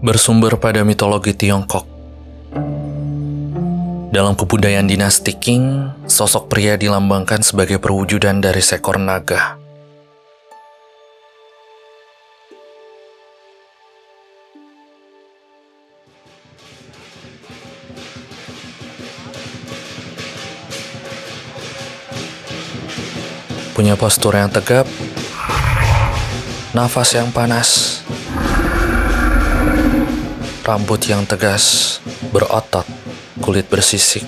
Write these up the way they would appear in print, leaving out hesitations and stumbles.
bersumber pada mitologi Tiongkok. Dalam kebudayaan dinasti Qing, sosok pria dilambangkan sebagai perwujudan dari seekor naga. Punya postur yang tegap, nafas yang panas, rambut yang tegas, berotot, kulit bersisik,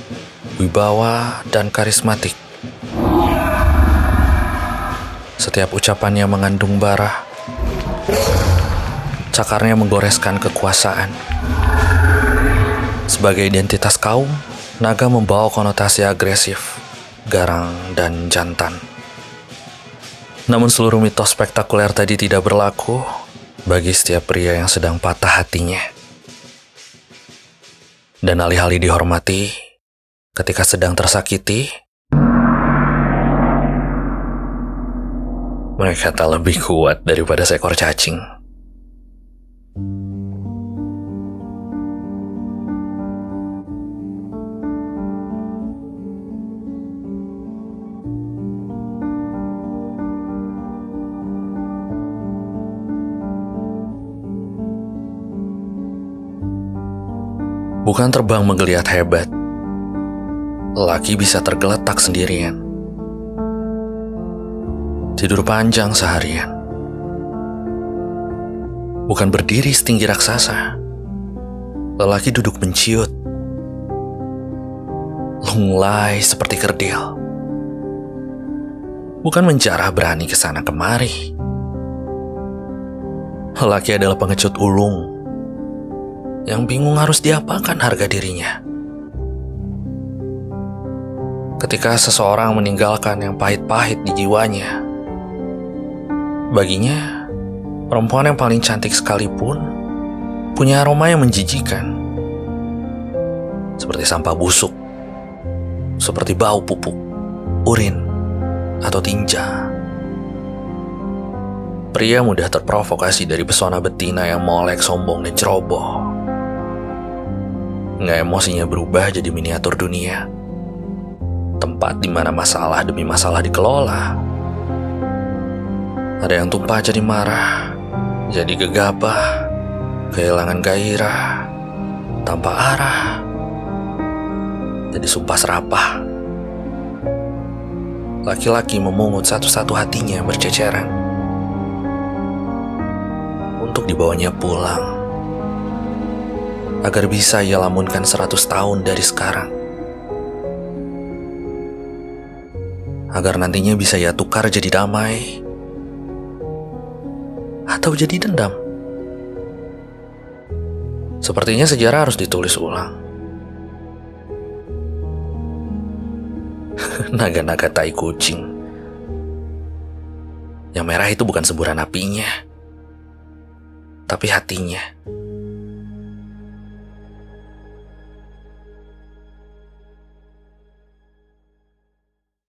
wibawa, dan karismatik. Setiap ucapannya mengandung bara, cakarnya menggoreskan kekuasaan. Sebagai identitas kaum, naga membawa konotasi agresif, garang, dan jantan. Namun seluruh mitos spektakuler tadi tidak berlaku bagi setiap pria yang sedang patah hatinya. Dan alih-alih dihormati, ketika sedang tersakiti, mereka tak lebih kuat daripada seekor cacing. Bukan terbang menggeliat hebat, lelaki bisa tergeletak sendirian, tidur panjang seharian. Bukan berdiri setinggi raksasa, lelaki duduk menciut, lunglai seperti kerdil. Bukan menjarah berani kesana kemari, lelaki adalah pengecut ulung yang bingung harus diapakan harga dirinya. Ketika seseorang meninggalkan yang pahit-pahit di jiwanya, baginya, perempuan yang paling cantik sekalipun punya aroma yang menjijikan, seperti sampah busuk, seperti bau pupuk, urin, atau tinja. Pria mudah terprovokasi dari pesona betina yang molek, sombong, dan ceroboh. Nggak, emosinya berubah jadi miniatur dunia, tempat di mana masalah demi masalah dikelola. Ada yang tumpah jadi marah, jadi gegabah, kehilangan gairah, tanpa arah, jadi sumpah serapah. Laki-laki memungut satu-satu hatinya berceceran untuk dibawanya pulang, agar bisa ia lamunkan 100 tahun dari sekarang, agar nantinya bisa ia tukar jadi damai atau jadi dendam. Sepertinya sejarah harus ditulis ulang. Naga-naga tai kucing. Yang merah itu bukan semburan apinya, tapi hatinya.